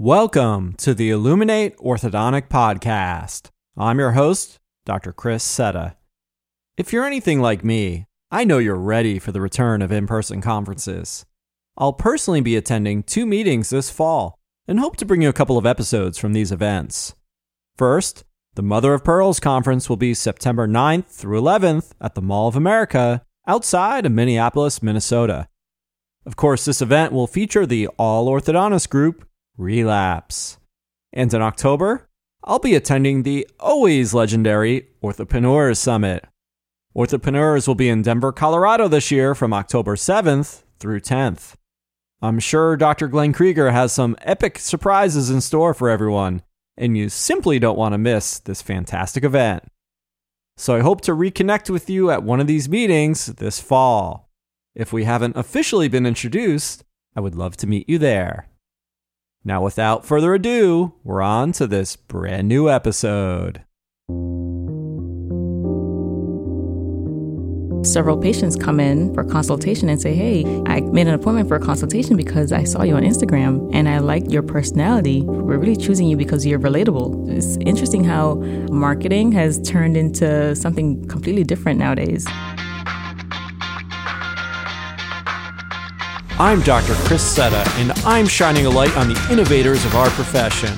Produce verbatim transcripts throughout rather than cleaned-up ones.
Welcome to the Illuminate Orthodontic Podcast. I'm your host, Doctor Chris Seta. If you're anything like me, I know you're ready for the return of in-person conferences. I'll personally be attending two meetings this fall and hope to bring you a couple of episodes from these events. First, the Mother of Pearls Conference will be September ninth through eleventh at the Mall of America outside of Minneapolis, Minnesota. Of course, this event will feature the All Orthodontists Group, Relapse. And in October, I'll be attending the always legendary Orthopreneurs Summit. Orthopreneurs will be in Denver, Colorado this year from October seventh through tenth. I'm sure Doctor Glenn Krieger has some epic surprises in store for everyone, and you simply don't want to miss this fantastic event. So I hope to reconnect with you at one of these meetings this fall. If we haven't officially been introduced, I would love to meet you there. Now, without further ado, we're on to this brand new episode. Several patients come in for consultation and say, hey, I made an appointment for a consultation because I saw you on Instagram and I like your personality. We're really choosing you because you're relatable. It's interesting how marketing has turned into something completely different nowadays. I'm Doctor Chris Seta, and I'm shining a light on the innovators of our profession.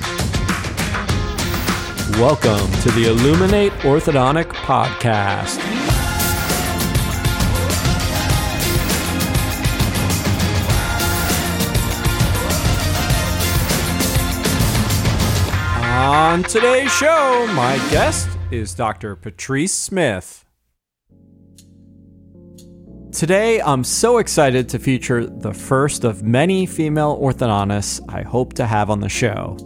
Welcome to the Illuminate Orthodontic Podcast. On today's show, my guest is Doctor Patrice Smith. Today, I'm so excited to feature the first of many female orthodontists I hope to have on the show.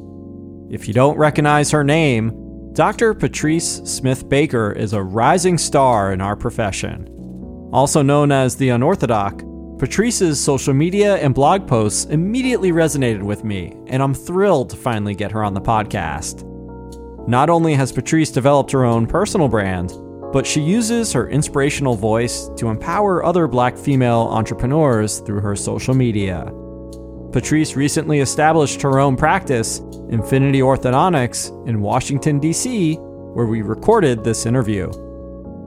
If you don't recognize her name, Doctor Patrice Smith-Baker is a rising star in our profession. Also known as the Unorthodoc, Patrice's social media and blog posts immediately resonated with me, and I'm thrilled to finally get her on the podcast. Not only has Patrice developed her own personal brand, but she uses her inspirational voice to empower other Black female entrepreneurs through her social media. Patrice recently established her own practice, Infinity Orthodontics, in Washington, D C, where we recorded this interview.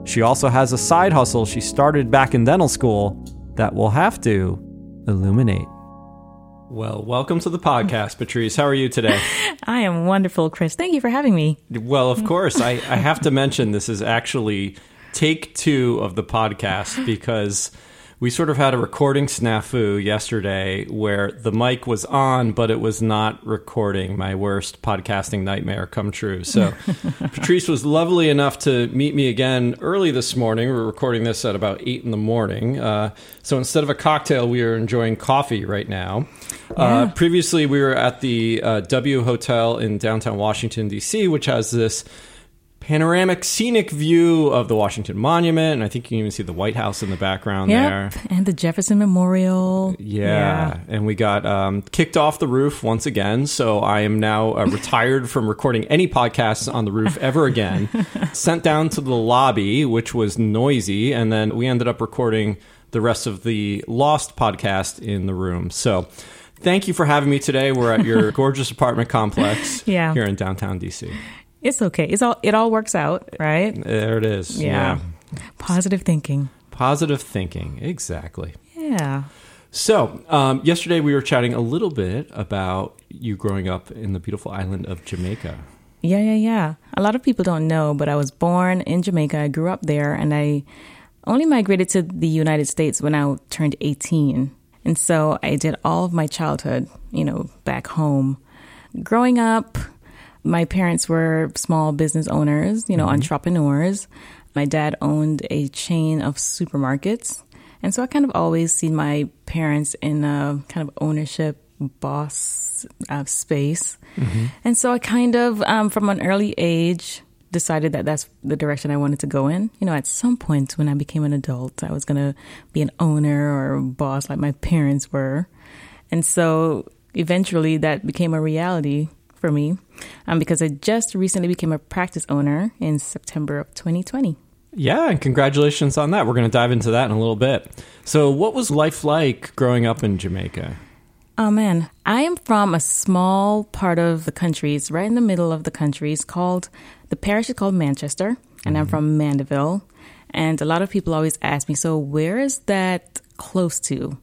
She also has a side hustle she started back in dental school that we'll have to illuminate. Well, welcome to the podcast, Patrice. How are you today? I am wonderful, Chris. Thank you for having me. Well, of course. I, I have to mention this is actually take two of the podcast because we sort of had a recording snafu yesterday where the mic was on, but it was not recording. My worst podcasting nightmare come true. So Patrice was lovely enough to meet me again early this morning. We were recording this at about eight in the morning. Uh, so instead of a cocktail, we are enjoying coffee right now. Yeah. Uh, previously, we were at the uh, W Hotel in downtown Washington, D C, which has this panoramic scenic view of the Washington Monument. And I think you can even see the White House in the background yep. there. And the Jefferson Memorial. Yeah. yeah. And we got um, kicked off the roof once again. So I am now uh, retired from recording any podcasts on the roof ever again. Sent down to the lobby, which was noisy. And then we ended up recording the rest of the Lost podcast in the room. So thank you for having me today. We're at your gorgeous apartment complex yeah. here in downtown D C. It's okay. It's all it all works out, right? There it is. Yeah. yeah. Positive thinking. Positive thinking. Exactly. Yeah. So, um, yesterday we were chatting a little bit about you growing up in the beautiful island of Jamaica. Yeah, yeah, yeah. A lot of people don't know, but I was born in Jamaica. I grew up there, and I only migrated to the United States when I turned eighteen. And so I did all of my childhood, you know, back home. Growing up, my parents were small business owners, you know, mm-hmm. entrepreneurs. My dad owned a chain of supermarkets. And so I kind of always see my parents in a kind of ownership boss uh, space. Mm-hmm. And so I kind of, um, from an early age, decided that that's the direction I wanted to go in. You know, at some point when I became an adult, I was going to be an owner or a boss like my parents were. And so eventually that became a reality for me um, because I just recently became a practice owner in September of twenty twenty. Yeah, and congratulations on that. We're going to dive into that in a little bit. So what was life like growing up in Jamaica? Oh, man. I am from a small part of the country. It's right in the middle of the country. It's called, the parish is called Manchester, and mm-hmm. I'm from Mandeville. And a lot of people always ask me, so where is that close to?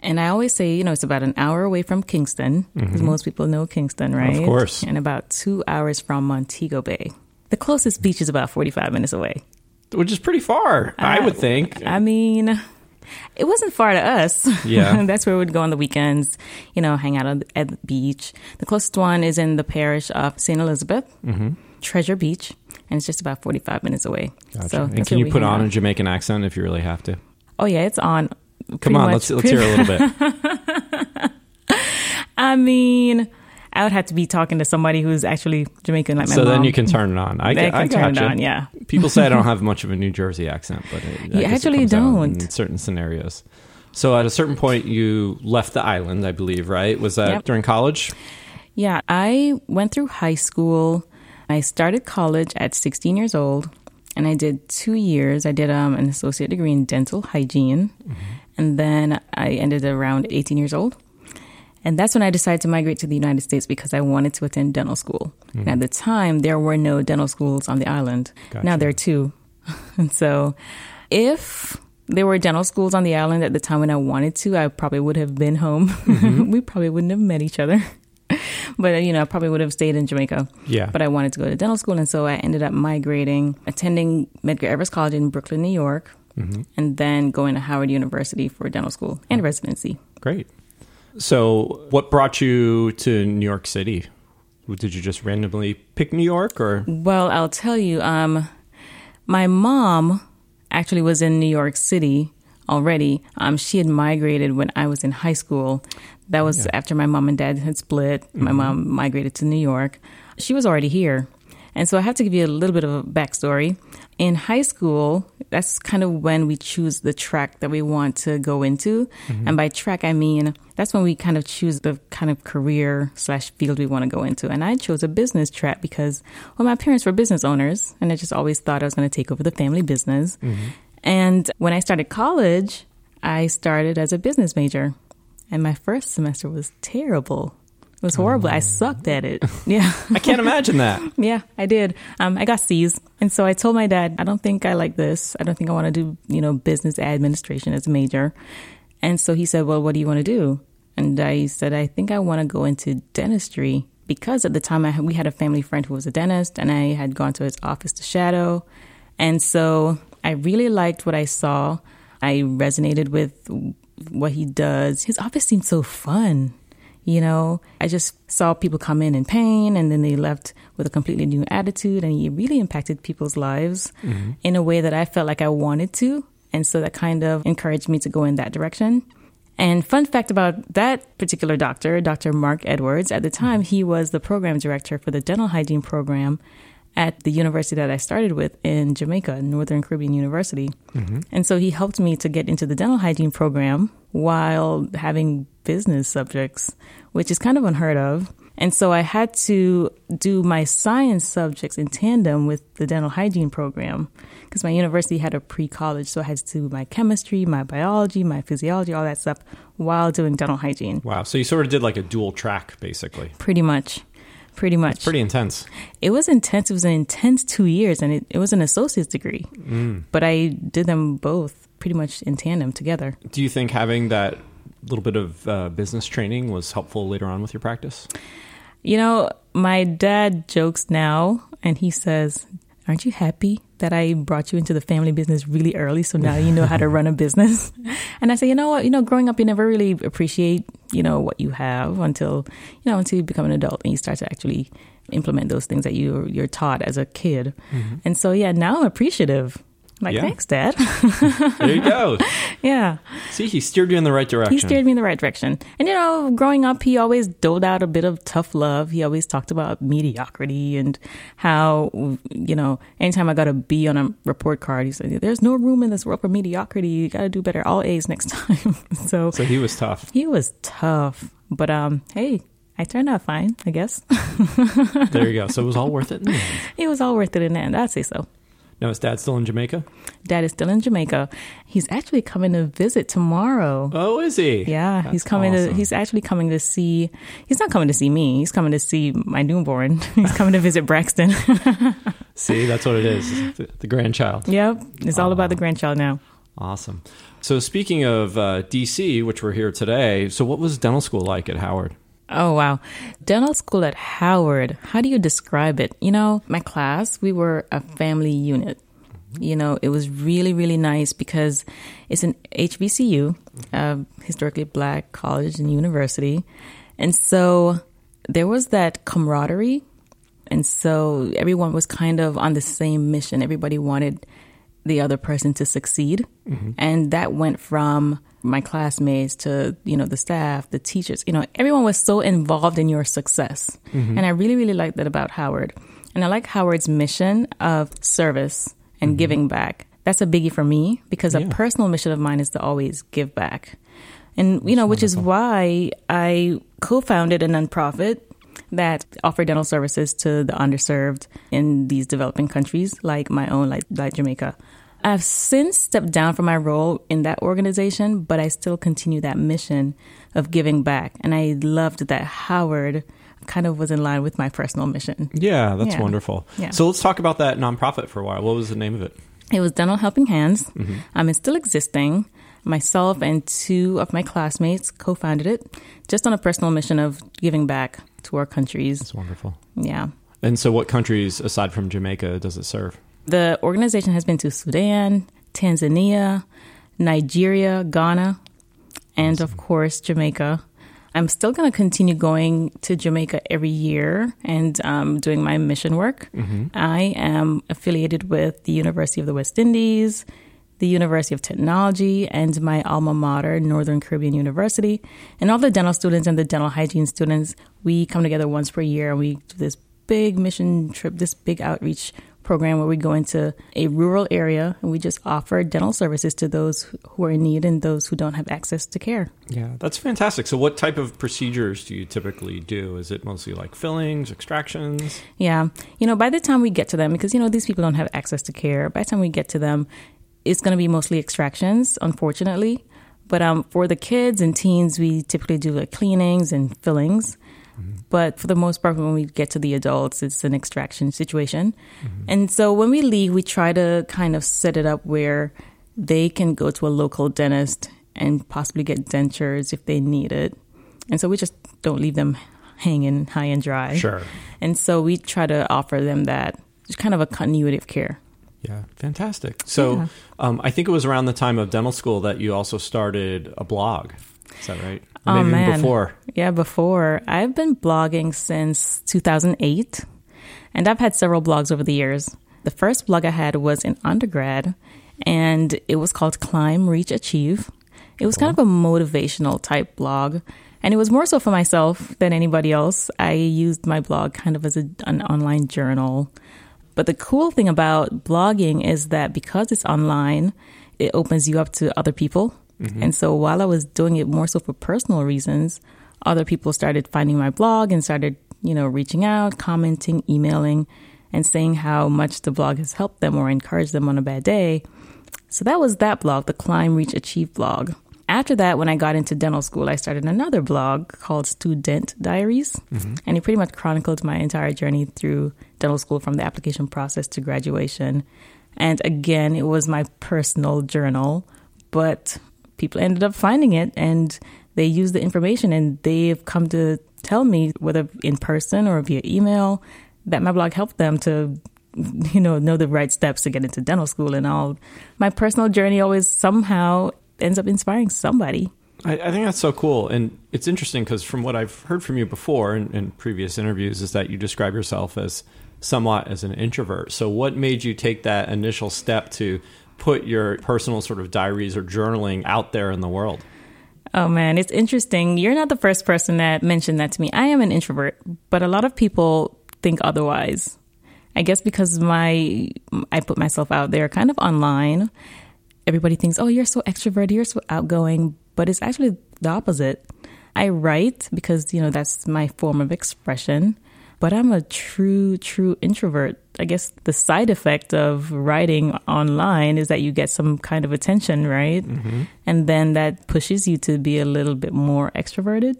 And I always say, you know, it's about an hour away from Kingston, because mm-hmm. most people know Kingston, right? Of course. And about two hours from Montego Bay. The closest beach is about forty-five minutes away. Which is pretty far, uh, I would think. I mean... It wasn't far to us. Yeah. That's where we'd go on the weekends, you know, hang out at the beach. The closest one is in the parish of Saint Elizabeth, mm-hmm. Treasure Beach, and it's just about forty-five minutes away. Gotcha. So and can you put on out. a Jamaican accent if you really have to? Oh, yeah, it's on. Come on, let's, let's hear a little bit. I mean, I would have to be talking to somebody who's actually Jamaican, like my so mom. So then you can turn it on. I, I, I can turn it on, yeah. People say I don't have much of a New Jersey accent, but it, you actually it don't in certain scenarios. So at a certain point, you left the island, I believe, right? Was that yep. during college? Yeah, I went through high school. I started college at sixteen years old, and I did two years. I did um, an associate degree in dental hygiene, mm-hmm. and then I ended around eighteen years old. And that's when I decided to migrate to the United States because I wanted to attend dental school. Mm. And at the time, there were no dental schools on the island. Gotcha. Now there are two. And so if there were dental schools on the island at the time when I wanted to, I probably would have been home. Mm-hmm. We probably wouldn't have met each other. But, you know, I probably would have stayed in Jamaica. Yeah. But I wanted to go to dental school. And so I ended up migrating, attending Medgar Evers College in Brooklyn, New York, mm-hmm. and then going to Howard University for dental school and residency. Great. So what brought you to New York City? Did you just randomly pick New York or? Well, I'll tell you, um, my mom actually was in New York City already. Um, she had migrated when I was in high school. That was yeah. after my mom and dad had split. Mm-hmm. My mom migrated to New York. She was already here. And so I have to give you a little bit of a backstory. In high school, that's kind of when we choose the track that we want to go into. Mm-hmm. And by track, I mean, that's when we kind of choose the kind of career slash field we want to go into. And I chose a business track because, well, my parents were business owners, and I just always thought I was going to take over the family business. Mm-hmm. And when I started college, I started as a business major. And my first semester was terrible. It was horrible. Oh. I sucked at it. Yeah. I can't imagine that. Yeah, I did. Um, I got C's. And so I told my dad, I don't think I like this. I don't think I want to do, you know, business administration as a major. And so he said, well, what do you want to do? And I said, I think I want to go into dentistry because at the time I, we had a family friend who was a dentist and I had gone to his office to shadow. And so I really liked what I saw. I resonated with what he does. His office seemed so fun. You know, I just saw people come in in pain and then they left with a completely new attitude. And it really impacted people's lives mm-hmm. in a way that I felt like I wanted to. And so that kind of encouraged me to go in that direction. And fun fact about that particular doctor, Doctor Mark Edwards, at the time, he was the program director for the dental hygiene program at the university that I started with in Jamaica, Northern Caribbean University. Mm-hmm. And so he helped me to get into the dental hygiene program while having business subjects, which is kind of unheard of. And so I had to do my science subjects in tandem with the dental hygiene program because my university had a pre-college. So I had to do my chemistry, my biology, my physiology, all that stuff while doing dental hygiene. Wow. So you sort of did like a dual track, basically. Pretty much. Pretty much. It's pretty intense. It was intense. It was an intense two years, and it, it was an associate's degree. Mm. But I did them both pretty much in tandem together. Do you think having that little bit of uh, business training was helpful later on with your practice? You know, my dad jokes now, and he says, aren't you happy that I brought you into the family business really early, so now you know how to run a business? And I say, you know what, you know, growing up, you never really appreciate, you know, what you have until, you know, until you become an adult and you start to actually implement those things that you, you're taught as a kid. Mm-hmm. And so, yeah, now I'm appreciative. I'm like, yeah. Thanks, Dad. There you go. Yeah. See, he steered you in the right direction. He steered me in the right direction. And, you know, growing up, he always doled out a bit of tough love. He always talked about mediocrity and how, you know, anytime I got a B on a report card, he said, there's no room in this world for mediocrity. You got to do better. All A's next time. so, so he was tough. He was tough. But, um, hey, I turned out fine, I guess. There you go. So it was all worth it in the end. It was all worth it in the end. I'd say so. Now, is Dad still in Jamaica? Dad is still in Jamaica. He's actually coming to visit tomorrow. Oh, is he? Yeah, That's he's coming awesome. to, he's actually coming to see, he's not coming to see me. He's coming to see my newborn. He's coming to visit Braxton. See, that's what it is. The, the grandchild. Yep. It's all uh, about the grandchild now. Awesome. So speaking of uh, D C, which we're here today, so what was dental school like at Howard? Oh, wow. Dental school at Howard. How do you describe it? You know, my class, we were a family unit. You know, it was really, really nice because it's an H B C U, uh, historically black college and university. And so there was that camaraderie. And so everyone was kind of on the same mission. Everybody wanted the other person to succeed. Mm-hmm. And that went from my classmates to, you know, the staff, the teachers, you know, everyone was so involved in your success. Mm-hmm. And I really, really liked that about Howard. And I like Howard's mission of service and mm-hmm. giving back. That's a biggie for me because yeah. a personal mission of mine is to always give back. And, you That's know, which wonderful. Is why I co-founded a nonprofit that offer dental services to the underserved in these developing countries, like my own, like, like Jamaica. I've since stepped down from my role in that organization, but I still continue that mission of giving back. And I loved that Howard kind of was in line with my personal mission. Yeah, that's yeah. wonderful. Yeah. So let's talk about that nonprofit for a while. What was the name of it? It was Dental Helping Hands. Mm-hmm. Um, it's still existing. Myself and two of my classmates co-founded it just on a personal mission of giving back to our countries. That's wonderful. Yeah. And so what countries, aside from Jamaica, does it serve? The organization has been to Sudan, Tanzania, Nigeria, Ghana, and awesome. Of course, Jamaica. I'm still going to continue going to Jamaica every year and um, doing my mission work. Mm-hmm. I am affiliated with the University of the West Indies, the University of Technology, and my alma mater, Northern Caribbean University. And all the dental students and the dental hygiene students, we come together once per year and we do this big mission trip, this big outreach program where we go into a rural area and we just offer dental services to those who are in need and those who don't have access to care. Yeah, that's fantastic. So what type of procedures do you typically do? Is it mostly like fillings, extractions? Yeah. You know, by the time we get to them, because, you know, these people don't have access to care, by the time we get to them, it's going to be mostly extractions, unfortunately. But um, for the kids and teens, we typically do like cleanings and fillings. Mm-hmm. But for the most part, when we get to the adults, it's an extraction situation. Mm-hmm. And so when we leave, we try to kind of set it up where they can go to a local dentist and possibly get dentures if they need it. And so we just don't leave them hanging high and dry. Sure. And so we try to offer them that, just kind of a continuity of care. Yeah, fantastic. So yeah. Um, I think it was around the time of dental school that you also started a blog. Is that right? Maybe oh, man. Even before. Yeah, before. I've been blogging since two thousand eight, and I've had several blogs over the years. The first blog I had was in undergrad, and it was called Climb, Reach, Achieve. It was cool. Kind of a motivational type blog, and it was more so for myself than anybody else. I used my blog kind of as a, an online journal. But the cool thing about blogging is that because it's online, it opens you up to other people. Mm-hmm. And so while I was doing it more so for personal reasons, other people started finding my blog and started, you know, reaching out, commenting, emailing, and saying how much the blog has helped them or encouraged them on a bad day. So that was that blog, the Climb, Reach, Achieve blog. After that, when I got into dental school, I started another blog called Student Diaries. Mm-hmm. And it pretty much chronicled my entire journey through dental school from the application process to graduation. And again, it was my personal journal, but people ended up finding it and they used the information and they've come to tell me, whether in person or via email, that my blog helped them to, you know, know the right steps to get into dental school and all. My personal journey always somehow ends up inspiring somebody. I, I think that's so cool. And it's interesting because from what I've heard from you before in, in previous interviews is that you describe yourself as somewhat as an introvert. So what made you take that initial step to put your personal sort of diaries or journaling out there in the world? Oh, man, it's interesting. You're not the first person that mentioned that to me. I am an introvert, but a lot of people think otherwise. I guess because my I put myself out there kind of online. Everybody thinks, oh, you're so extroverted, you're so outgoing, but it's actually the opposite. I write because, you know, that's my form of expression. but I'm a true, true introvert. I guess the side effect of writing online is that you get some kind of attention, right? Mm-hmm. And then that pushes you to be a little bit more extroverted.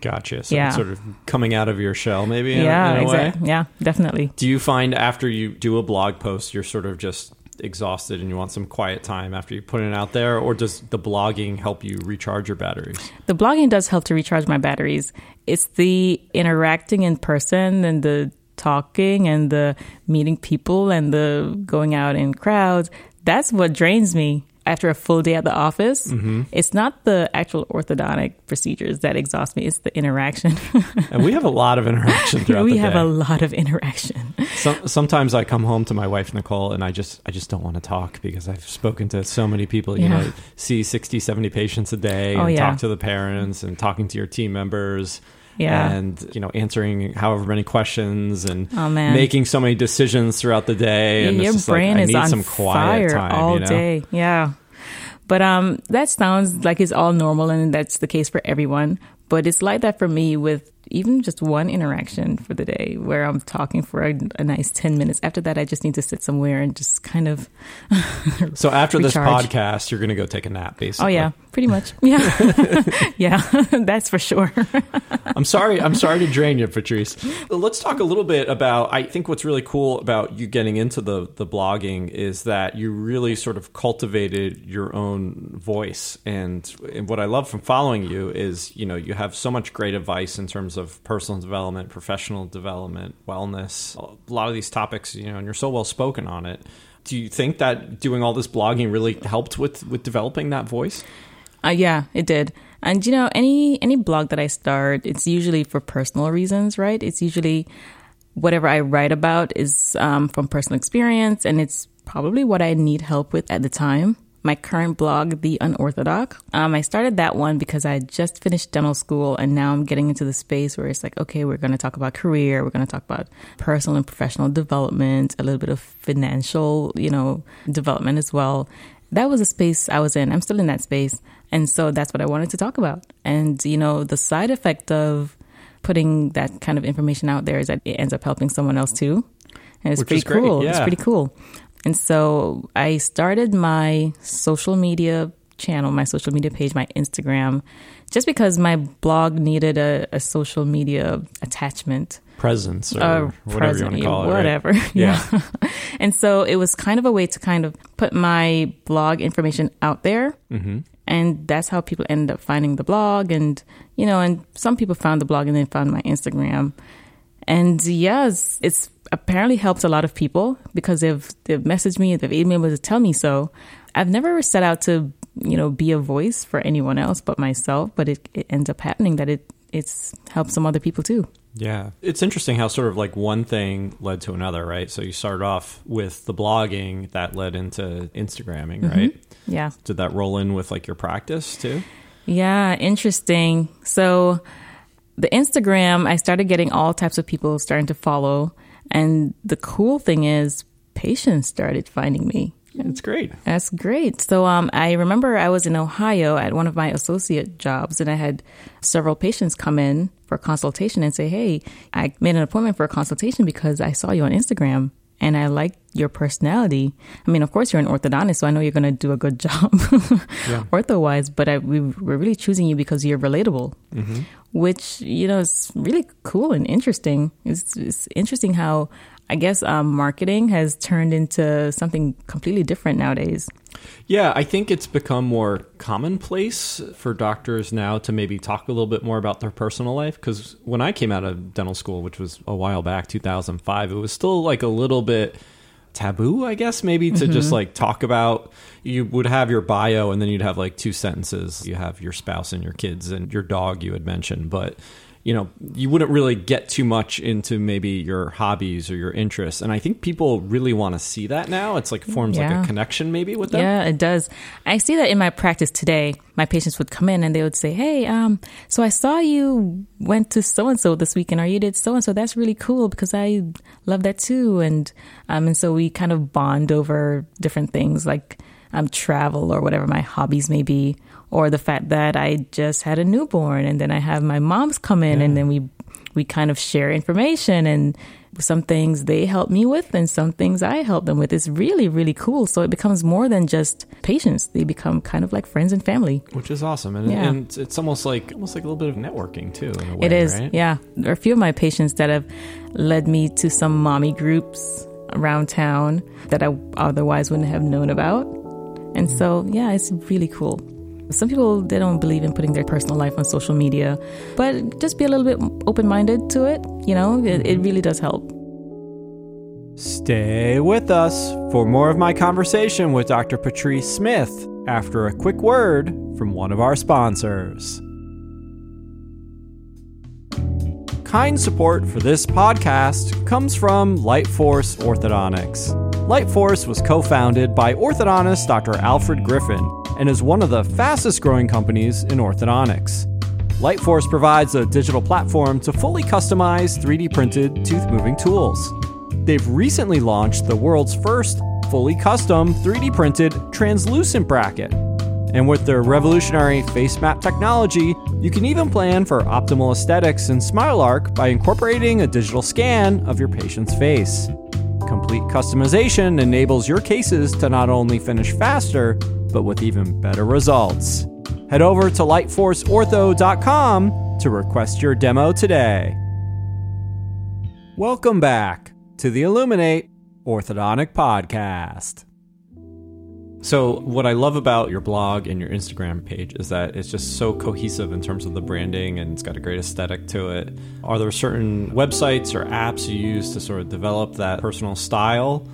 Gotcha. So yeah. Sort of coming out of your shell, maybe. In yeah, a, in a exactly. way. Yeah, definitely. Do you find after you do a blog post, you're sort of just exhausted and you want some quiet time after you put it out there? Or does the blogging help you recharge your batteries? The blogging does help to recharge my batteries. It's the interacting in person and the talking and the meeting people and the going out in crowds. That's what drains me. After a full day at the office, mm-hmm. It's not the actual orthodontic procedures that exhaust me. It's the interaction. And we have a lot of interaction throughout we the day. We have a lot of interaction. Some, sometimes I come home to my wife, Nicole, and I just I just don't want to talk because I've spoken to so many people, you yeah. know, see sixty, seventy patients a day oh, and yeah. talk to the parents and talking to your team members. Yeah. And, you know, answering however many questions and oh, making so many decisions throughout the day. And your it's just brain like, I is need on some quiet fire time, all you know? Day. Yeah. But um, that sounds like it's all normal and that's the case for everyone. But it's like that for me with even just one interaction for the day where I'm talking for a, a nice ten minutes. After that, I just need to sit somewhere and just kind of So after recharge. This podcast, you're going to go take a nap, basically. Oh, yeah, pretty much. Yeah, yeah, that's for sure. I'm sorry. I'm sorry to drain you, Patrice. But let's talk a little bit about, I think what's really cool about you getting into the, the blogging is that you really sort of cultivated your own voice. And, and what I love from following you is, you know, you have so much great advice in terms of of personal development, professional development, wellness, a lot of these topics, you know, and you're so well spoken on it. Do you think that doing all this blogging really helped with, with developing that voice? Uh, yeah, it did. And, you know, any, any blog that I start, it's usually for personal reasons, right? It's usually whatever I write about is um, from personal experience, and it's probably what I need help with at the time. My current blog, The Unorthodox. Um, I started that one because I just finished dental school and now I'm getting into the space where it's like, okay, we're going to talk about career. We're going to talk about personal and professional development, a little bit of financial, you know, development as well. That was a space I was in. I'm still in that space. And so that's what I wanted to talk about. And, you know, the side effect of putting that kind of information out there is that it ends up helping someone else too. And it's Which pretty cool. Yeah. It's pretty cool. And so I started my social media channel, my social media page, my Instagram, just because my blog needed a, a social media attachment. Presence or uh, whatever you want to call it. Whatever. Right? Yeah. yeah. And so it was kind of a way to kind of put my blog information out there. Mm-hmm. And that's how people ended up finding the blog. And, you know, and some people found the blog and then found my Instagram. And yes, it's apparently helps a lot of people because they've they've messaged me, they've emailed me to tell me so. I've never set out to, you know, be a voice for anyone else but myself, but it, it ends up happening that it it's helped some other people too. Yeah. It's interesting how sort of like one thing led to another, right? So you started off with the blogging that led into Instagramming, mm-hmm. right? Yeah. Did that roll in with like your practice too? Yeah, interesting. So the Instagram, I started getting all types of people starting to follow. And the cool thing is patients started finding me. That's great. That's great. So um, I remember I was in Ohio at one of my associate jobs and I had several patients come in for consultation and say, hey, I made an appointment for a consultation because I saw you on Instagram and I liked your personality. I mean, of course, you're an orthodontist, so I know you're going to do a good job yeah. ortho-wise, but I, we, we're really choosing you because you're relatable, mm-hmm. which, you know, is really cool and interesting. It's, it's interesting how, I guess, um, marketing has turned into something completely different nowadays. Yeah, I think it's become more commonplace for doctors now to maybe talk a little bit more about their personal life. Because when I came out of dental school, which was a while back, two thousand five, it was still like a little bit taboo, I guess, maybe to mm-hmm. just like talk about. You would have your bio and then you'd have like two sentences. You have your spouse and your kids and your dog you had mentioned. But, you know, you wouldn't really get too much into maybe your hobbies or your interests. And I think people really want to see that now. It's like forms yeah. like a connection maybe with them. Yeah, it does. I see that in my practice today. My patients would come in and they would say, hey, um, so I saw you went to so-and-so this weekend or you did so-and-so. That's really cool because I love that too. And, um, and so we kind of bond over different things like um, travel or whatever my hobbies may be. Or the fact that I just had a newborn and then I have my moms come in yeah. and then we we kind of share information, and some things they help me with and some things I help them with. It's really, really cool. So it becomes more than just patients. They become kind of like friends and family. Which is awesome. And, yeah. and it's almost like almost like a little bit of networking too, in a way, it is, right? Yeah. There are a few of my patients that have led me to some mommy groups around town that I otherwise wouldn't have known about. And mm-hmm. so, yeah, it's really cool. Some people, they don't believe in putting their personal life on social media, but just be a little bit open-minded to it. You know, it, it really does help. Stay with us for more of my conversation with Doctor Patrice Smith after a quick word from one of our sponsors. Kind support for this podcast comes from LightForce Orthodontics. LightForce was co-founded by orthodontist Doctor Alfred Griffin and is one of the fastest-growing companies in orthodontics. LightForce provides a digital platform to fully customize three D printed tooth-moving tools. They've recently launched the world's first fully custom three D printed translucent bracket. And with their revolutionary face map technology, you can even plan for optimal aesthetics in Smile Arc by incorporating a digital scan of your patient's face. Complete customization enables your cases to not only finish faster, but with even better results. Head over to light force ortho dot com to request your demo today. Welcome back to the Illuminate Orthodontic Podcast. So what I love about your blog and your Instagram page is that it's just so cohesive in terms of the branding, and it's got a great aesthetic to it. Are there certain websites or apps you use to sort of develop that personal style?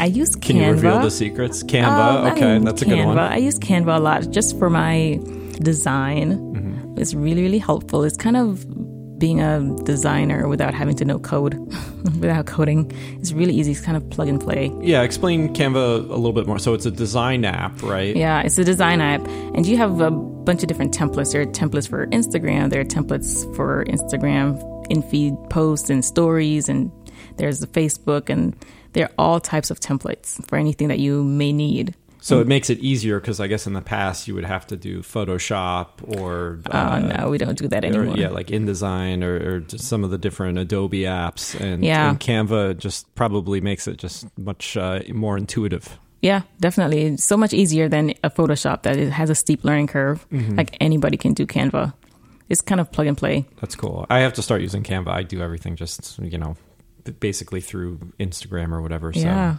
I use Canva. Can you reveal the secrets? Canva, um, okay, that's a Canva. Good one. I use Canva a lot just for my design. Mm-hmm. It's really, really helpful. It's kind of being a designer without having to know code, without coding. It's really easy. It's kind of plug and play. Yeah, explain Canva a little bit more. So it's a design app, right? Yeah, it's a design app. And you have a bunch of different templates. There are templates for Instagram. There are templates for Instagram in-feed posts and stories. And there's the Facebook. And there are all types of templates for anything that you may need. So it makes it easier because I guess in the past you would have to do Photoshop or... Oh, uh, no, we don't do that anymore. Or, yeah, like InDesign or, or just some of the different Adobe apps. And, yeah. and Canva just probably makes it just much uh, more intuitive. Yeah, definitely. It's so much easier than a Photoshop that it has a steep learning curve. Mm-hmm. Like anybody can do Canva. It's kind of plug and play. That's cool. I have to start using Canva. I do everything just, you know, basically through Instagram or whatever. So. Yeah.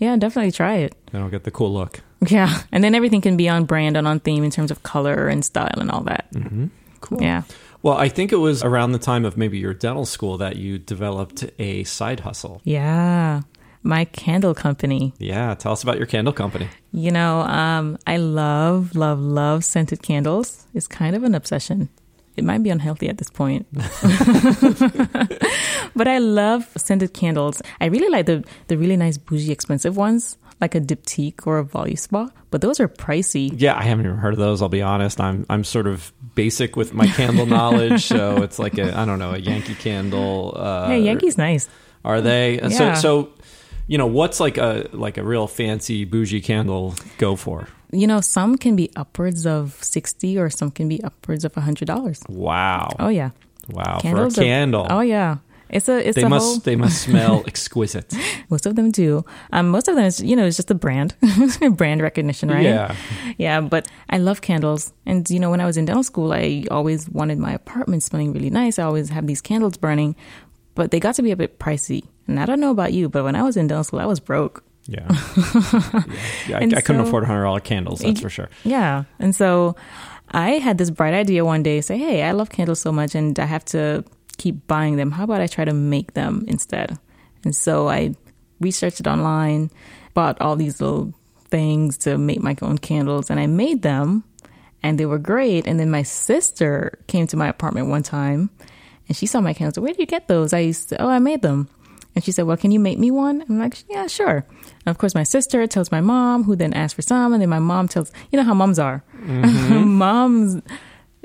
Yeah, definitely try it. Then I'll get the cool look. Yeah. And then everything can be on brand and on theme in terms of color and style and all that. Mm-hmm. Cool. Yeah. Well, I think it was around the time of maybe your dental school that you developed a side hustle. Yeah. My candle company. Yeah. Tell us about your candle company. You know, um, I love, love, love scented candles. It's kind of an obsession. It might be unhealthy at this point. But I love scented candles. I really like the, the really nice, bougie, expensive ones, like a Diptyque or a Voluspa. But those are pricey. Yeah, I haven't even heard of those, I'll be honest. I'm I'm sort of basic with my candle knowledge. So it's like, a I don't know, a Yankee candle. Uh, yeah, Yankee's nice. Are they? Yeah. So, so, you know, what's like a like a real fancy, bougie candle go for? You know, some can be upwards of sixty, or some can be upwards of a hundred dollars. Wow! Oh yeah! Wow! Candles for a candle. Are, oh yeah! It's a. It's they a must. Whole... they must smell exquisite. Most of them do. Um, most of them is, you know, it's just the brand, brand recognition, right? Yeah. Yeah, but I love candles, and you know, when I was in dental school, I always wanted my apartment smelling really nice. I always have these candles burning, but they got to be a bit pricey. And I don't know about you, but when I was in dental school, I was broke. Yeah, yeah. yeah I, I couldn't so, afford one hundred dollars candles, that's for sure. Yeah, and so I had this bright idea one day, say, hey, I love candles so much and I have to keep buying them. How about I try to make them instead? And so I researched it online, bought all these little things to make my own candles, and I made them, and they were great. And then my sister came to my apartment one time, and she saw my candles. Where did you get those? I used to, oh, I made them. And she said, well, can you make me one? I'm like, yeah, sure. And of course, my sister tells my mom, who then asks for some. And then my mom tells, you know how moms are. Mm-hmm. Moms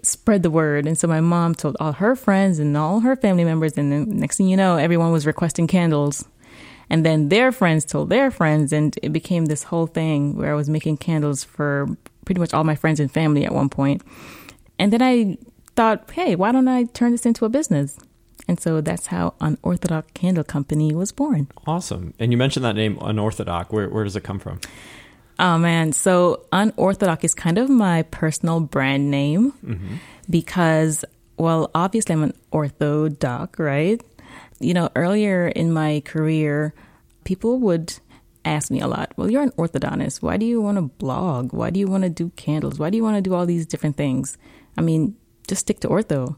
spread the word. And so my mom told all her friends and all her family members. And then next thing you know, everyone was requesting candles. And then their friends told their friends. And it became this whole thing where I was making candles for pretty much all my friends and family at one point. And then I thought, hey, why don't I turn this into a business? And so that's how Unorthodoc Candle Company was born. Awesome. And you mentioned that name, Unorthodoc. Where, where does it come from? Oh, man. So Unorthodoc is kind of my personal brand name mm-hmm. because, well, obviously I'm an ortho doc, right? You know, earlier in my career, people would ask me a lot, well, you're an orthodontist. Why do you want to blog? Why do you want to do candles? Why do you want to do all these different things? I mean, just stick to ortho.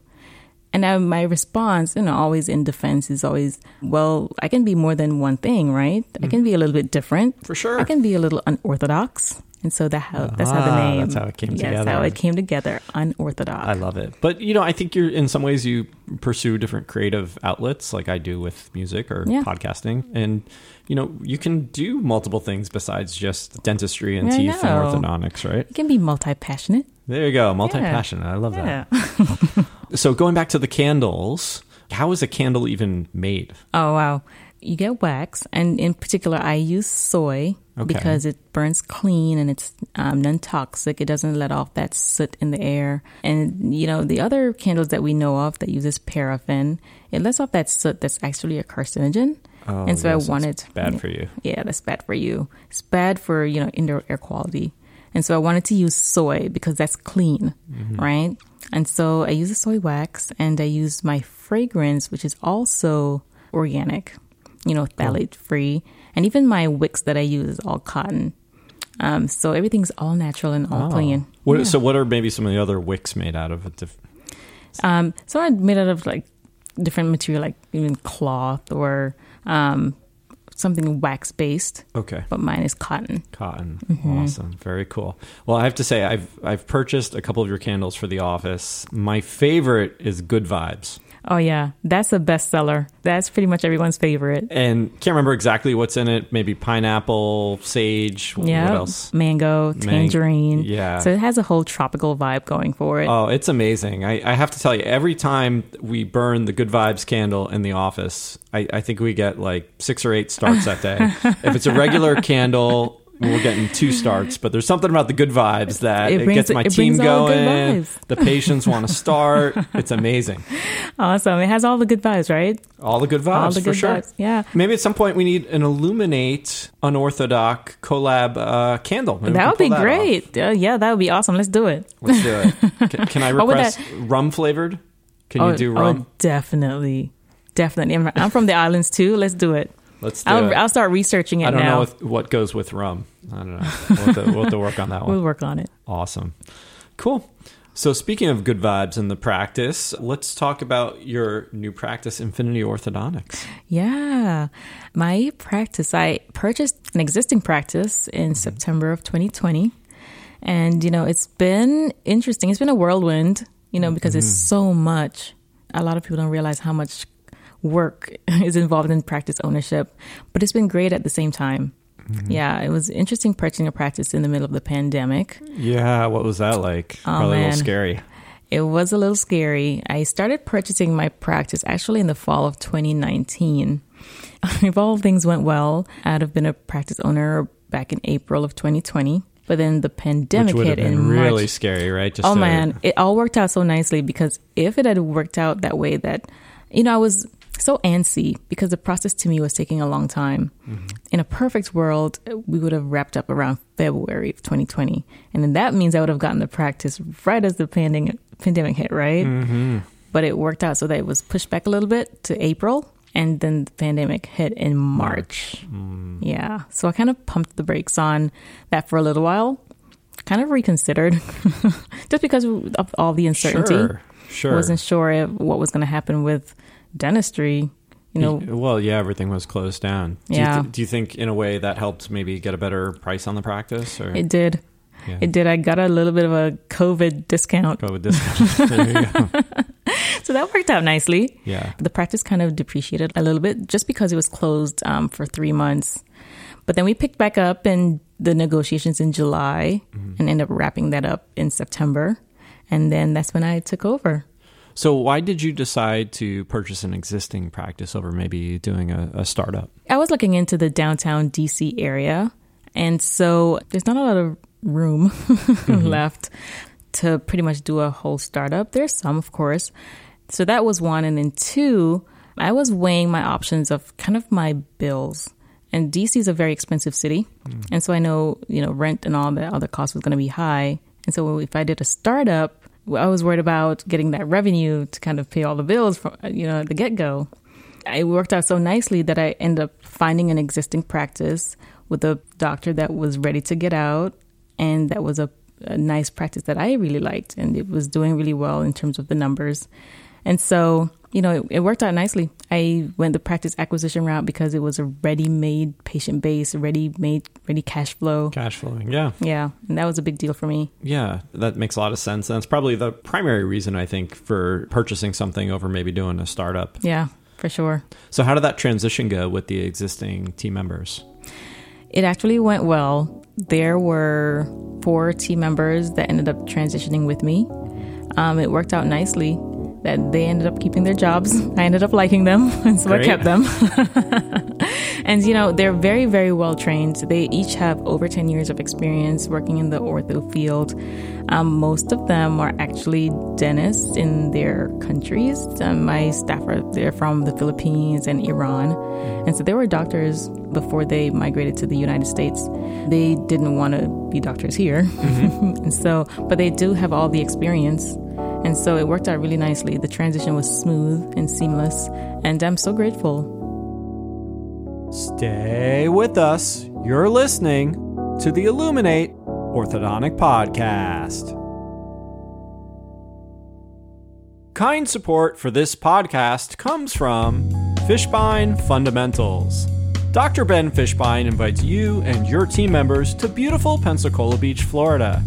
And I, my response, you know, always in defense is always, well, I can be more than one thing, right? Mm. I can be a little bit different. For sure. I can be a little unorthodox. And so that how, uh-huh. that's how the name. That's how it came yeah, together. That's how it came together, Unorthodox. I love it. But, you know, I think you're, in some ways, you pursue different creative outlets like I do with music or yeah. podcasting. And, you know, you can do multiple things besides just dentistry and I teeth know. and orthodontics, right? You can be multi-passionate. There you go. Multi-passionate. Yeah. I love yeah. that. So going back to the candles, how is a candle even made? Oh, wow. You get wax. And in particular, I use soy okay. because it burns clean and it's um, non-toxic. It doesn't let off that soot in the air. And, you know, the other candles that we know of that uses paraffin, it lets off that soot that's actually a carcinogen. Oh, and so yes, I wanted... It's bad for you. Yeah, that's bad for you. It's bad for, you know, indoor air quality. And so I wanted to use soy because that's clean, mm-hmm. right? And so I use a soy wax and I use my fragrance, which is also organic, you know, phthalate-free. And even my wicks that I use is all cotton. Um, so everything's all natural and all oh. clean. What, yeah. So what are maybe some of the other wicks made out of? Diff- um, so I'm made out of like different material, like even cloth or... Um, something wax-based. Okay. But mine is cotton. Cotton. Mm-hmm. Awesome. Very cool. Well, I have to say, I've I've purchased a couple of your candles for the office. My favorite is Good Vibes. Oh, yeah. That's a bestseller. That's pretty much everyone's favorite. And can't remember exactly what's in it. Maybe pineapple, sage, yep. what else? Mango, tangerine. Mang- yeah. So it has a whole tropical vibe going for it. Oh, it's amazing. I, I have to tell you, every time we burn the Good Vibes candle in the office, I, I think we get like six or eight starts that day. If it's a regular candle... We're getting two starts, but there's something about the Good Vibes that it, brings, it gets my it team going. The patients want to start. It's amazing. Awesome. It has all the good vibes, right? All the good vibes, all the good for sure. Vibes. Yeah. Maybe at some point we need an Illuminate Unorthodox collab uh, candle. Maybe that would be that great. Uh, yeah, that would be awesome. Let's do it. Let's do it. Can, can I request oh, that... rum flavored? Can oh, you do rum? Oh, definitely. Definitely. I'm, I'm from the islands too. Let's do it. Let's do I'll, it. I'll start researching it now. I don't now. know if, what goes with rum. I don't know. We'll have, to, we'll have to work on that one. We'll work on it. Awesome. Cool. So speaking of good vibes in the practice, let's talk about your new practice, Infinity Orthodontics. Yeah. My practice, I purchased an existing practice in mm-hmm. September of twenty twenty. And, you know, it's been interesting. It's been a whirlwind, you know, because mm-hmm. it's so much. A lot of people don't realize how much work is involved in practice ownership, but it's been great at the same time. Mm-hmm. Yeah, it was interesting purchasing a practice in the middle of the pandemic. Yeah, what was that like? Oh, Probably man. a little scary. It was a little scary. I started purchasing my practice actually in the fall of twenty nineteen. If all things went well, I'd have been a practice owner back in April of twenty twenty. But then the pandemic Which hit been in March. Really scary, right? Just oh to... man, it all worked out so nicely because if it had worked out that way, that you know, I was. so antsy because the process to me was taking a long time. Mm-hmm. In a perfect world, we would have wrapped up around February of twenty twenty. And then that means I would have gotten the practice right as the pandemic pandemic hit, right? Mm-hmm. But it worked out so that it was pushed back a little bit to April. And then the pandemic hit in March. March. Mm. Yeah. So I kind of pumped the brakes on that for a little while. Kind of reconsidered just because of all the uncertainty. Sure. Sure. Wasn't sure if what was going to happen with dentistry, you know. Well, yeah, everything was closed down. Do yeah. You th- do you think in a way that helped maybe get a better price on the practice? Or? It did. Yeah. It did. I got a little bit of a COVID discount. COVID discount. There you go. So that worked out nicely. Yeah. The practice kind of depreciated a little bit just because it was closed um, for three months. But then we picked back up in the negotiations in July mm-hmm. and ended up wrapping that up in September. And then that's when I took over. So why did you decide to purchase an existing practice over maybe doing a, a startup? I was looking into the downtown D C area, and so there's not a lot of room mm-hmm. left to pretty much do a whole startup. There's some, of course, So that was one. And then two, I was weighing my options of kind of my bills. And D C is a very expensive city. Mm. And so I know, you know, rent and all that other costs was going to be high. And so if I did a startup, I was worried about getting that revenue to kind of pay all the bills from, you know, at the get-go. It worked out so nicely that I ended up finding an existing practice with a doctor that was ready to get out. And that was a, a nice practice that I really liked. And it was doing really well in terms of the numbers. And so, you know, it, it worked out nicely. I went the practice acquisition route because it was a ready-made patient base, ready-made, ready cash flow. Cash flowing, yeah. Yeah, and that was a big deal for me. Yeah, that makes a lot of sense. And that's probably the primary reason, I think, for purchasing something over maybe doing a startup. Yeah, for sure. So how did that transition go with the existing team members? It actually went well. There were four team members that ended up transitioning with me. Um, it worked out nicely. That they ended up keeping their jobs. I ended up liking them, and so Great. I kept them. And, you know, they're very, very well trained. They each have over ten years of experience working in the ortho field. Um, most of them are actually dentists in their countries. Um, my staff are they're from the Philippines and Iran. And so they were doctors before they migrated to the United States. They didn't want to be doctors here. Mm-hmm. And so, but they do have all the experience. And so it worked out really nicely. The transition was smooth and seamless, and I'm so grateful. Stay with us. You're listening to the Illuminate Orthodontic Podcast. Kind support for this podcast comes from Fishbein Fundamentals. Doctor Ben Fishbein invites you and your team members to beautiful Pensacola Beach, Florida.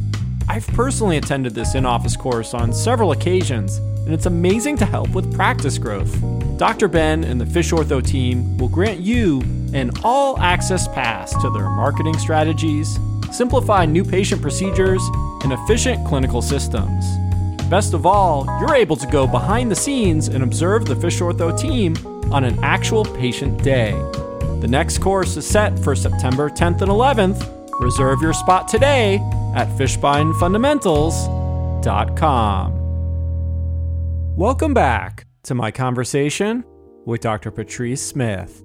I've personally attended this in-office course on several occasions, and it's amazing to help with practice growth. Doctor Ben and the Fish Ortho team will grant you an all-access pass to their marketing strategies, simplify new patient procedures, and efficient clinical systems. Best of all, you're able to go behind the scenes and observe the Fish Ortho team on an actual patient day. The next course is set for September tenth and eleventh. Reserve your spot today at fishbein fundamentals dot com. Welcome back to my conversation with Doctor Patrice Smith.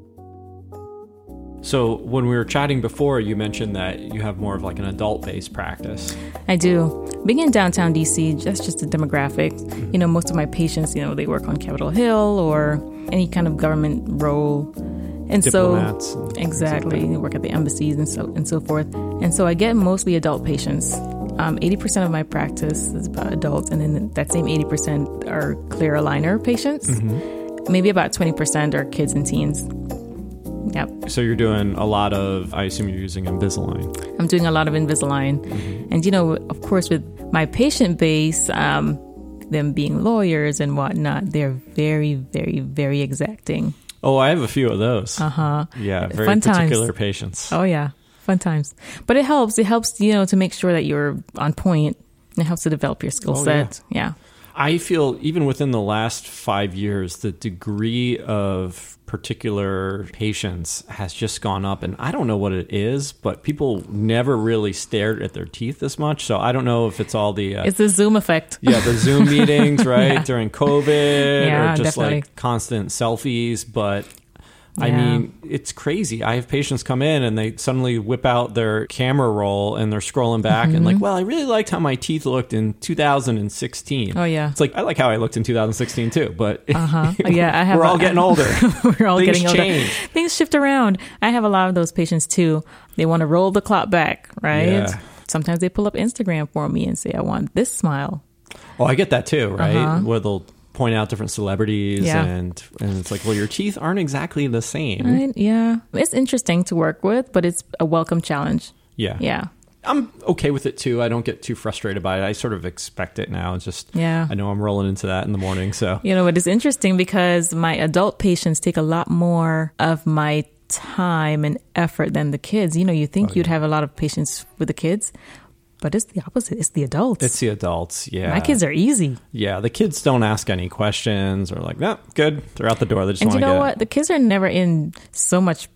So when we were chatting before, you mentioned that you have more of like an adult-based practice. I do. Being in downtown D C, that's just the demographic. Mm-hmm. You know, most of my patients, you know, they work on Capitol Hill or any kind of government role. And Diplomats so, and exactly, like work at the embassies and so and so forth. And so I get mostly adult patients. Um, eighty percent of my practice is about adults, and then that same eighty percent are clear aligner patients. Mm-hmm. Maybe about twenty percent are kids and teens. Yep. So you're doing a lot of, I assume you're using Invisalign. I'm doing a lot of Invisalign. Mm-hmm. And, you know, of course, with my patient base, um, them being lawyers and whatnot, they're very, very, very exacting. Oh, I have a few of those. Uh-huh. Yeah, very Fun particular times. Patients. Oh, yeah. Fun times. But it helps. It helps, you know, to make sure that you're on point. It helps to develop your skill oh, set. Yeah. yeah. I feel even within the last five years, the degree of particular patients has just gone up. And I don't know what it is, but people never really stared at their teeth as much. So I don't know if it's all the... Uh, it's the Zoom effect. Yeah, the Zoom meetings, right? Yeah. During COVID yeah, or just definitely. Like constant selfies. But I yeah. mean, it's crazy. I have patients come in and they suddenly whip out their camera roll and they're scrolling back mm-hmm. and like, well, I really liked how my teeth looked in two thousand sixteen. Oh, yeah. It's like, I like how I looked in two thousand sixteen too, but uh-huh. yeah, I have we're a, all getting older. We're all Things getting older. Change. Things shift around. I have a lot of those patients too. They want to roll the clock back, right? Yeah. Sometimes they pull up Instagram for me and say, I want this smile. Oh, I get that too, right? Uh-huh. Where they'll point out different celebrities yeah. and and it's like, well, your teeth aren't exactly the same. Right? Yeah. It's interesting to work with, but it's a welcome challenge. Yeah. Yeah. I'm okay with it too. I don't get too frustrated by it. I sort of expect it now. It's just, yeah. I know I'm rolling into that in the morning. So, you know, it is interesting because my adult patients take a lot more of my time and effort than the kids. You know, you think oh, you'd yeah. have a lot of patients with the kids, but it's the opposite. It's the adults. It's the adults, yeah. My kids are easy. Yeah, the kids don't ask any questions or like, no, good. They're out the door. They just want to get... And you know what? The kids are never in so much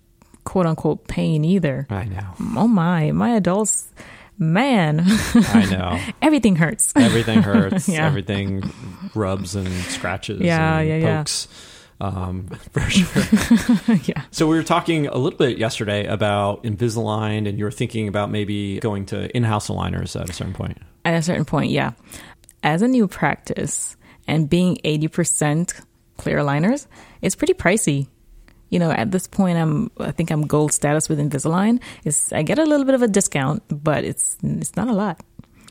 quote-unquote pain either. I know. Oh my, my adults... man. I know. Everything hurts. Everything hurts. Yeah. Everything rubs and scratches yeah, and yeah, pokes. Yeah. Um, for sure. Yeah. So we were talking a little bit yesterday about Invisalign, and you were thinking about maybe going to in-house aligners at a certain point. At a certain point, yeah. As a new practice and being eighty percent clear aligners, it's pretty pricey. You know, at this point, I'm I think I'm gold status with Invisalign. It's, I get a little bit of a discount, but it's it's not a lot.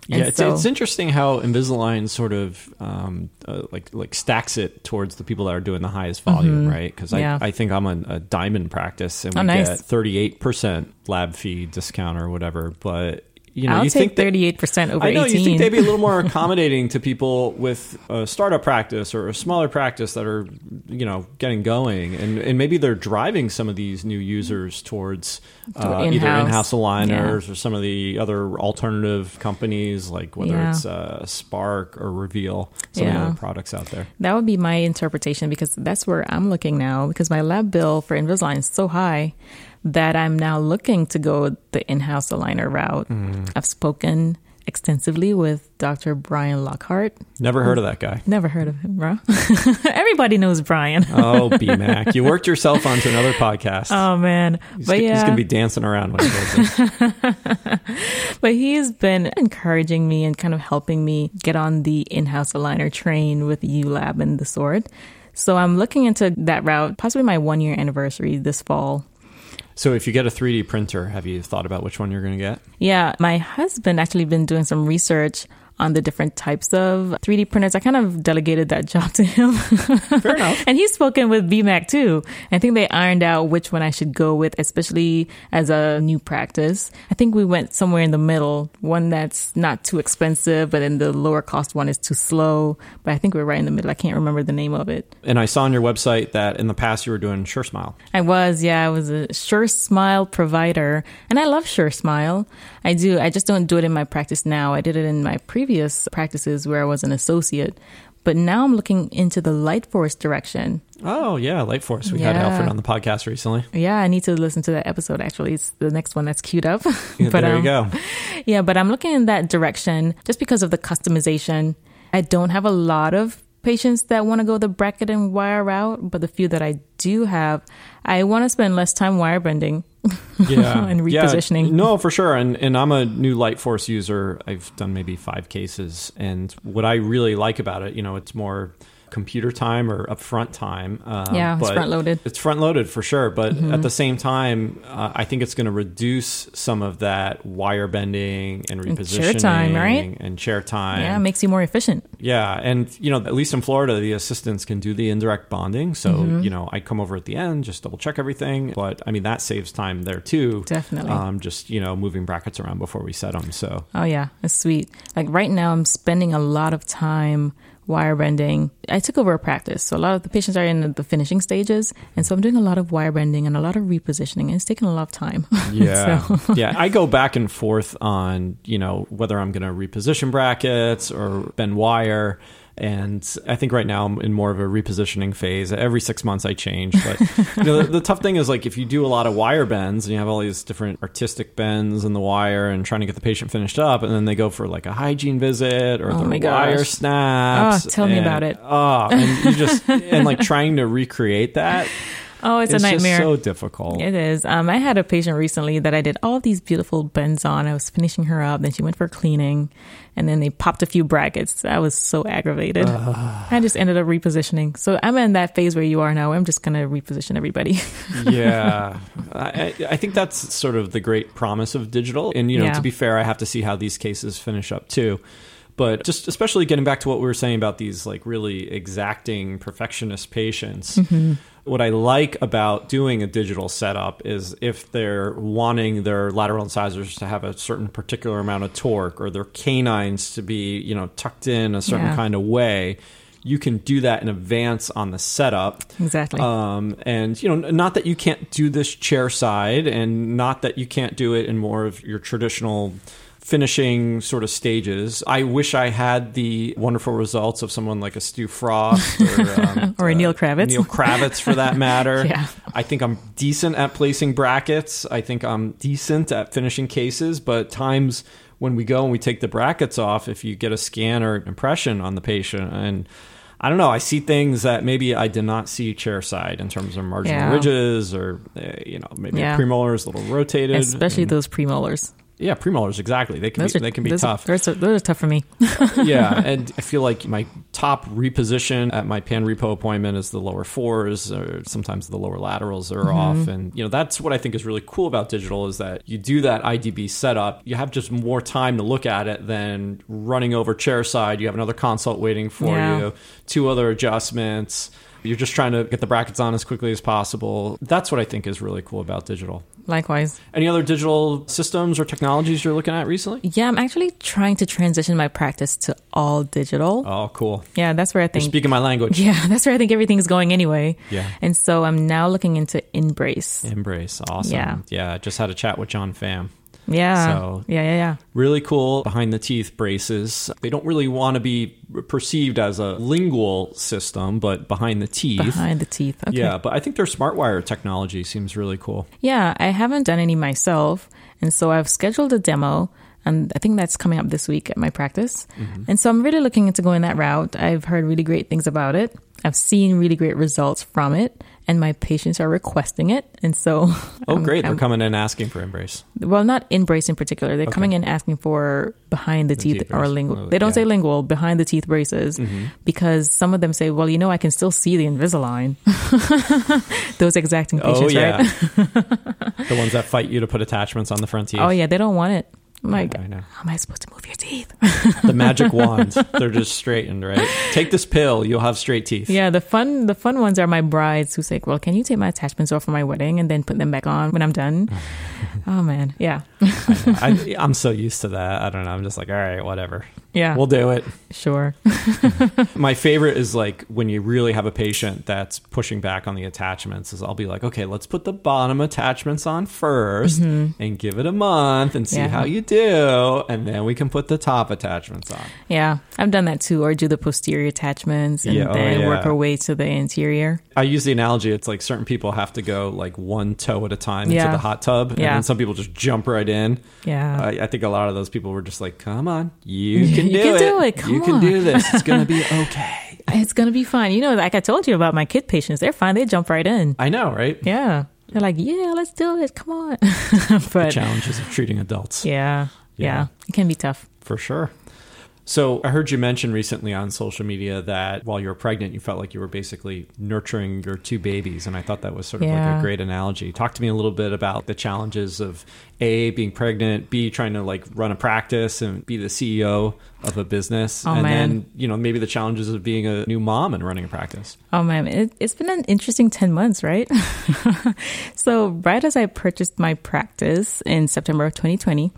And yeah, it's, so, it's interesting how Invisalign sort of um, uh, like like stacks it towards the people that are doing the highest volume, mm-hmm. right? Because yeah. I, I think I'm a, a diamond practice, and we oh, nice. get thirty-eight percent lab fee discount or whatever. But you know, I'll you take thirty-eight percent over. I know eighteen. You think they'd be a little more accommodating to people with a startup practice or a smaller practice that are you know getting going, and and maybe they're driving some of these new users towards. Uh, in-house. Either in-house aligners yeah. or some of the other alternative companies, like whether yeah. it's uh, Spark or Reveal, some yeah. of the other products out there. That would be my interpretation, because that's where I'm looking now, because my lab bill for Invisalign is so high that I'm now looking to go the in-house aligner route. Mm. I've spoken extensively with Doctor Brian Lockhart. Never heard of that guy. Never heard of him, bro. Everybody knows Brian. Oh, B MAC. You worked yourself onto another podcast. Oh, man. He's, but yeah. he's going to be dancing around when he goes in. But he has been encouraging me and kind of helping me get on the in-house aligner train with U Lab and the Sword. So I'm looking into that route, possibly my one-year anniversary this fall. So if you get a three D printer, have you thought about which one you're going to get? Yeah, my husband actually been doing some research on the different types of three D printers. I kind of delegated that job to him. Fair enough. And he's spoken with B MAC too. I think they ironed out which one I should go with, especially as a new practice. I think we went somewhere in the middle, one that's not too expensive, but then the lower cost one is too slow. But I think we're right in the middle. I can't remember the name of it. And I saw on your website that in the past you were doing SureSmile. I was, yeah. I was a SureSmile provider. And I love SureSmile. I do. I just don't do it in my practice now. I did it in my previous previous practices where I was an associate, but now I'm looking into the LightForce direction. Oh yeah, LightForce. We yeah. had Alfred on the podcast recently. Yeah, I need to listen to that episode. Actually, it's the next one that's queued up. Yeah, but, there um, you go. Yeah, but I'm looking in that direction just because of the customization. I don't have a lot of patients that want to go the bracket and wire route, but the few that I do have, I want to spend less time wire bending. Yeah. And repositioning. Yeah. No, for sure. And and I'm a new LightForce user. I've done maybe five cases. And what I really like about it, you know, it's more computer time or upfront time. Uh, yeah, but it's front loaded. It's front loaded for sure. But mm-hmm. at the same time, uh, I think it's going to reduce some of that wire bending and repositioning. And chair time, right? And chair time. Yeah, it makes you more efficient. Yeah. And, you know, at least in Florida, the assistants can do the indirect bonding. So, mm-hmm. you know, I come over at the end, just double check everything. But I mean, that saves time there too. Definitely. Um, just, you know, moving brackets around before we set them. So, oh, yeah, that's sweet. Like right now, I'm spending a lot of time wire bending. I took over a practice. So a lot of the patients are in the finishing stages. And so I'm doing a lot of wire bending and a lot of repositioning. And it's taking a lot of time. Yeah. So. Yeah. I go back and forth on, you know, whether I'm going to reposition brackets or bend wire. And I think right now I'm in more of a repositioning phase. Every six months I change. But you know, the, the tough thing is, like, if you do a lot of wire bends and you have all these different artistic bends in the wire and trying to get the patient finished up, and then they go for like a hygiene visit or oh the wire gosh. snaps. Oh, tell and, me about it. Oh, and you just and like trying to recreate that. Oh, it's, it's a nightmare. It's so difficult. It is. Um, I had a patient recently that I did all these beautiful bends on. I was finishing her up. Then she went for cleaning. And then they popped a few brackets. I was so aggravated. Uh, I just ended up repositioning. So I'm in that phase where you are now. I'm just going to reposition everybody. Yeah. I, I think that's sort of the great promise of digital. And, you know, yeah. to be fair, I have to see how these cases finish up, too. But just especially getting back to what we were saying about these like really exacting perfectionist patients, mm-hmm. what I like about doing a digital setup is if they're wanting their lateral incisors to have a certain particular amount of torque or their canines to be, you know, tucked in a certain yeah. kind of way, you can do that in advance on the setup. Exactly. Um, and, you know, not that you can't do this chair side and not that you can't do it in more of your traditional finishing sort of stages. I wish I had the wonderful results of someone like a Stu Frost or, um, or a Neil Kravitz. Neil Kravitz, for that matter. Yeah. I think I'm decent at placing brackets. I think I'm decent at finishing cases, but times when we go and we take the brackets off, if you get a scan or an impression on the patient, and I don't know, I see things that maybe I did not see chairside in terms of marginal yeah. ridges or, you know, maybe yeah. premolars a little rotated. Especially and, those premolars. Yeah, premolars, exactly. They can those be, are, they can be those, tough. Those are, those are tough for me. Yeah, and I feel like my top reposition at my pan repo appointment is the lower fours, or sometimes the lower laterals are mm-hmm. off. And, you know, that's what I think is really cool about digital is that you do that I D B setup. You have just more time to look at it than running over chair side. You have another consult waiting for yeah. you, two other adjustments. You're just trying to get the brackets on as quickly as possible. That's what I think is really cool about digital. Likewise. Any other digital systems or technologies you're looking at recently? Yeah, I'm actually trying to transition my practice to all digital. Oh, cool. Yeah, that's where I think... You're speaking my language. Yeah, that's where I think everything's going anyway. Yeah. And so I'm now looking into Embrace. Embrace, awesome. Yeah, yeah I just had a chat with John Pham. Yeah. So yeah, yeah, yeah. Really cool behind the teeth braces. They don't really want to be perceived as a lingual system, but behind the teeth. Behind the teeth. Okay. Yeah, but I think their smart wire technology seems really cool. Yeah, I haven't done any myself, and so I've scheduled a demo, and I think that's coming up this week at my practice. Mm-hmm. And so I'm really looking into going that route. I've heard really great things about it. I've seen really great results from it, and my patients are requesting it. And so... Oh, I'm, great. I'm, They're coming in asking for Embrace. Well, not Embrace in particular. They're okay. coming in asking for behind the, the teeth, teeth or lingual. They don't yeah. say lingual, behind the teeth braces, mm-hmm. because some of them say, well, you know, I can still see the Invisalign. Those exacting patients, oh, yeah. right? The ones that fight you to put attachments on the front teeth. Oh, yeah. They don't want it. I'm like, yeah, I know. How am I supposed to move your teeth? The magic wand. They're just straightened, right? Take this pill, you'll have straight teeth. Yeah, the fun the fun ones are my brides who say, well, can you take my attachments off for my wedding and then put them back on when I'm done? Oh, man. Yeah. I I, I'm so used to that. I don't know. I'm just like, all right, whatever. Yeah. We'll do it. Sure. My favorite is like when you really have a patient that's pushing back on the attachments is I'll be like, okay, let's put the bottom attachments on first mm-hmm. and give it a month and see yeah. how you do, and then we can put the top attachments on. Yeah, I've done that too, or do the posterior attachments and yeah, then oh, yeah. work our way to the anterior. I use the analogy, it's like certain people have to go like one toe at a time yeah. into the hot tub, yeah. and then some people just jump right in. Yeah, I, I think a lot of those people were just like, come on, you can, you do, can it. do it. Come you on. can do this. It's going to be okay. It's going to be fine. You know, like I told you about my kid patients, they're fine. They jump right in. I know, right? Yeah. They're like, yeah, let's do it. Come on. But the challenges of treating adults. Yeah, yeah. Yeah. It can be tough. For sure. So I heard you mention recently on social media that while you were pregnant, you felt like you were basically nurturing your two babies. And I thought that was sort of yeah. like a great analogy. Talk to me a little bit about the challenges of A, being pregnant, B, trying to like run a practice and be the C E O of a business. Oh, and man. Then, you know, maybe the challenges of being a new mom and running a practice. Oh, man. It, it's been an interesting ten months, right? So right as I purchased my practice in September of twenty twenty,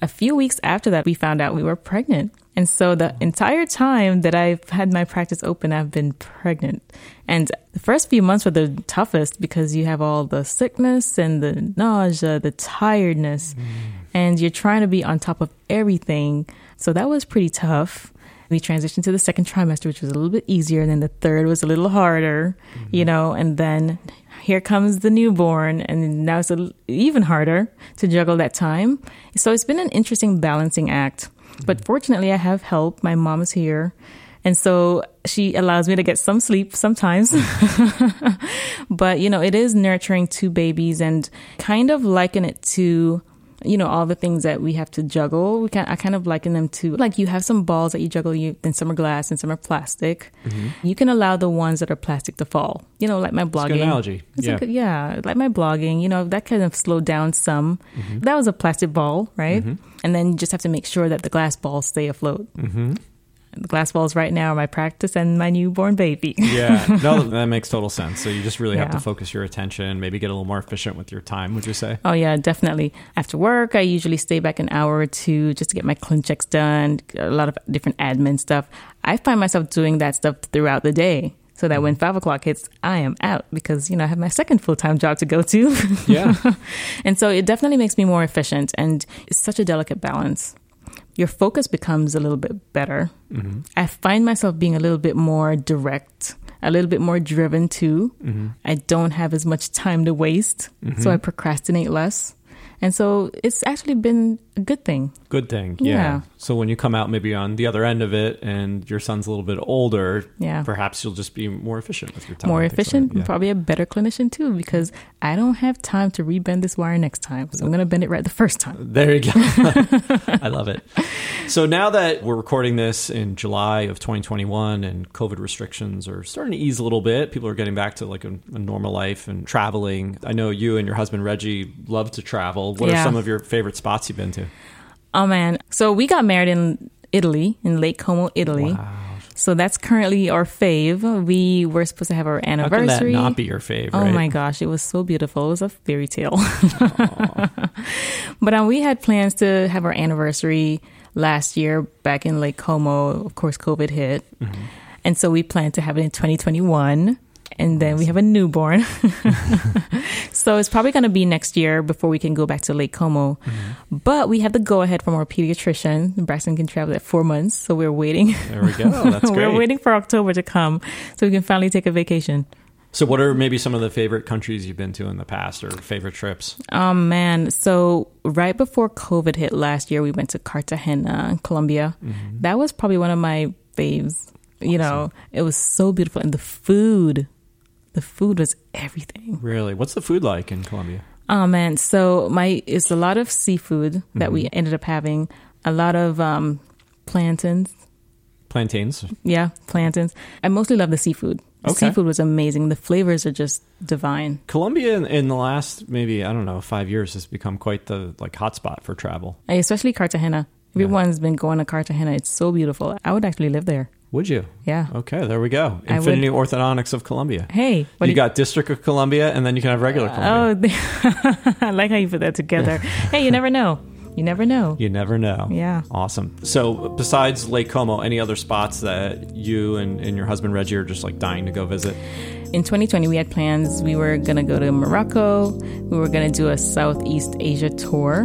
a few weeks after that, we found out we were pregnant. And so the entire time that I've had my practice open, I've been pregnant. And the first few months were the toughest because you have all the sickness and the nausea, the tiredness, mm. and you're trying to be on top of everything. So that was pretty tough. We transitioned to the second trimester, which was a little bit easier. And then the third was a little harder, mm-hmm. you know, and then here comes the newborn. And now it's a, even harder to juggle that time. So it's been an interesting balancing act. But fortunately, I have help. My mom is here. And so she allows me to get some sleep sometimes. But, you know, it is nurturing two babies and kind of liken it to, you know, all the things that we have to juggle. We can, I kind of liken them to, like, you have some balls that you juggle, you, and some are glass and some are plastic. Mm-hmm. You can allow the ones that are plastic to fall. You know, like my blogging. It's a good analogy. It's yeah. A good, yeah, like my blogging, you know, that kind of slowed down some. Mm-hmm. That was a plastic ball, right? Mm-hmm. And then you just have to make sure that the glass balls stay afloat. Mm-hmm. The glass balls right now are my practice and my newborn baby. Yeah, no, that makes total sense. So you just really yeah. have to focus your attention, maybe get a little more efficient with your time, would you say? Oh, yeah, definitely. After work, I usually stay back an hour or two just to get my clin checks done, a lot of different admin stuff. I find myself doing that stuff throughout the day. So that when five o'clock hits, I am out because, you know, I have my second full-time job to go to. Yeah. And so it definitely makes me more efficient. And it's such a delicate balance. Your focus becomes a little bit better. Mm-hmm. I find myself being a little bit more direct, a little bit more driven too. Mm-hmm. I don't have as much time to waste. Mm-hmm. So I procrastinate less. And so it's actually been a good thing. Good thing. Yeah. yeah. So when you come out maybe on the other end of it and your son's a little bit older, yeah. perhaps you'll just be more efficient with your time. More efficient, yeah. probably a better clinician too, because I don't have time to rebend this wire next time. So I'm going to bend it right the first time. There you go. I love it. So now that we're recording this in July of twenty twenty-one and COVID restrictions are starting to ease a little bit, people are getting back to like a, a normal life and traveling. I know you and your husband, Reggie, love to travel. What yeah. are some of your favorite spots you've been to? Oh, man. So we got married in Italy, in Lake Como, Italy. Wow. So that's currently our fave. We were supposed to have our anniversary. How can that not be your fave, right? Oh, my gosh. It was so beautiful. It was a fairy tale. But um, we had plans to have our anniversary last year back in Lake Como. Of course, COVID hit. Mm-hmm. And so we planned to have it in twenty twenty-one. And then we have a newborn. So it's probably going to be next year before we can go back to Lake Como. Mm-hmm. But we have the go-ahead from our pediatrician. Braxton can travel at four months. So we're waiting. There we go. That's great. We're waiting for October to come so we can finally take a vacation. So what are maybe some of the favorite countries you've been to in the past or favorite trips? Oh, man. So right before COVID hit last year, we went to Cartagena, Colombia. Mm-hmm. That was probably one of my faves. Awesome. You know, it was so beautiful. And the food... The food was everything. Really? What's the food like in Colombia? Oh, man. So my it's a lot of seafood that mm-hmm. we ended up having. A lot of um, plantains. Plantains? Yeah, plantains. I mostly love the seafood. The okay. seafood was amazing. The flavors are just divine. Colombia in, in the last maybe, I don't know, five years has become quite the like hotspot for travel. Especially Cartagena. Everyone's yeah. been going to Cartagena. It's so beautiful. I would actually live there. Would you? Yeah. Okay, there we go. Infinity Orthodontics of Columbia. Hey. What you, you got District of Columbia, and then you can have regular uh, Columbia. Oh, I like how you put that together. Hey, you never know. You never know. You never know. Yeah. Awesome. So besides Lake Como, any other spots that you and, and your husband, Reggie, are just like dying to go visit? In twenty twenty, we had plans. We were going to go to Morocco. We were going to do a Southeast Asia tour.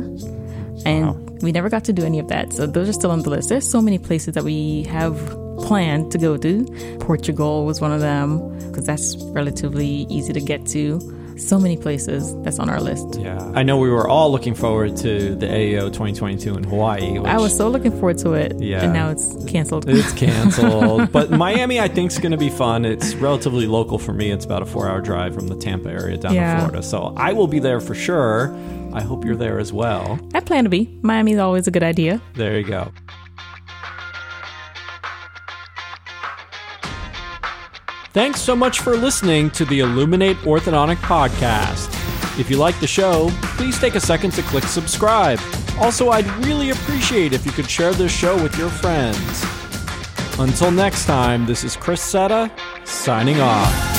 And wow. we never got to do any of that. So those are still on the list. There's so many places that we have... planned to go to. Portugal was one of them because that's relatively easy to get to. So many places that's on our list. Yeah, I know we were all looking forward to the A E O twenty twenty-two in Hawaii. Which, I was so looking forward to it. Yeah, and now it's canceled. It's canceled. But Miami, I think, is going to be fun. It's relatively local for me. It's about a four-hour drive from the Tampa area down yeah. to Florida. So I will be there for sure. I hope you're there as well. I plan to be. Miami is always a good idea. There you go. Thanks so much for listening to the Illuminate Orthodontic Podcast. If you like the show, please take a second to click subscribe. Also, I'd really appreciate if you could share this show with your friends. Until next time, this is Chris Seta, signing off.